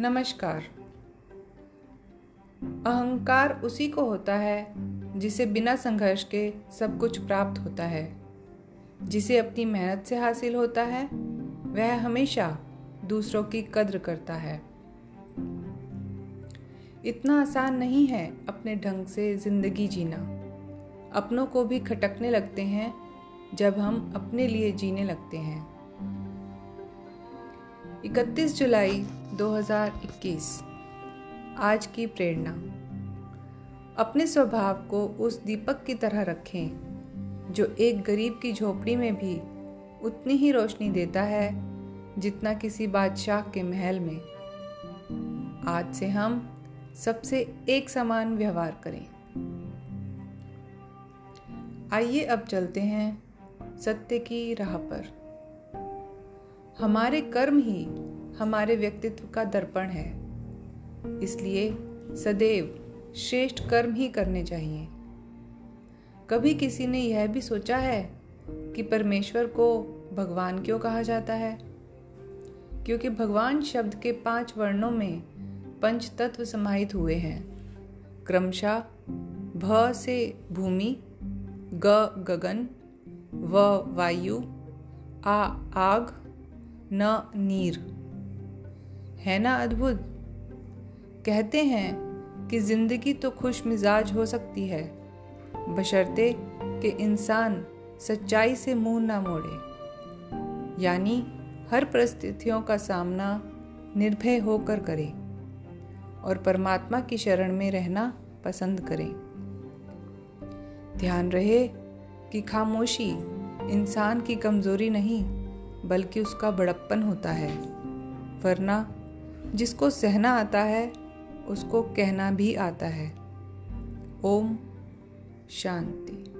नमस्कार। अहंकार उसी को होता है जिसे बिना संघर्ष के सब कुछ प्राप्त होता है। जिसे अपनी मेहनत से हासिल होता है वह हमेशा दूसरों की कद्र करता है। इतना आसान नहीं है अपने ढंग से जिंदगी जीना। अपनों को भी खटकने लगते हैं जब हम अपने लिए जीने लगते हैं। 31 जुलाई 2021। आज की प्रेरणा। अपने स्वभाव को उस दीपक की तरह रखें जो एक गरीब की झोपड़ी में भी उतनी ही रोशनी देता है जितना किसी बादशाह के महल में। आज से हम सबसे एक समान व्यवहार करें। आइए अब चलते हैं सत्य की राह पर। हमारे कर्म ही हमारे व्यक्तित्व का दर्पण है, इसलिए सदैव श्रेष्ठ कर्म ही करने चाहिए। कभी किसी ने यह भी सोचा है कि परमेश्वर को भगवान क्यों कहा जाता है? क्योंकि भगवान शब्द के 5 वर्णों में 5 तत्व समाहित हुए हैं, क्रमशः भ से भूमि, ग गगन, व वायु, आ आग, न नीर। है ना अद्भुत? कहते हैं कि जिंदगी तो खुश मिजाज हो सकती है बशर्ते कि इंसान सच्चाई से मुंह ना मोड़े, यानी हर परिस्थितियों का सामना निर्भय होकर करे और परमात्मा की शरण में रहना पसंद करें। ध्यान रहे कि खामोशी इंसान की कमजोरी नहीं बल्कि उसका बड़प्पन होता है, वरना जिसको सहना आता है उसको कहना भी आता है। ओम शांति।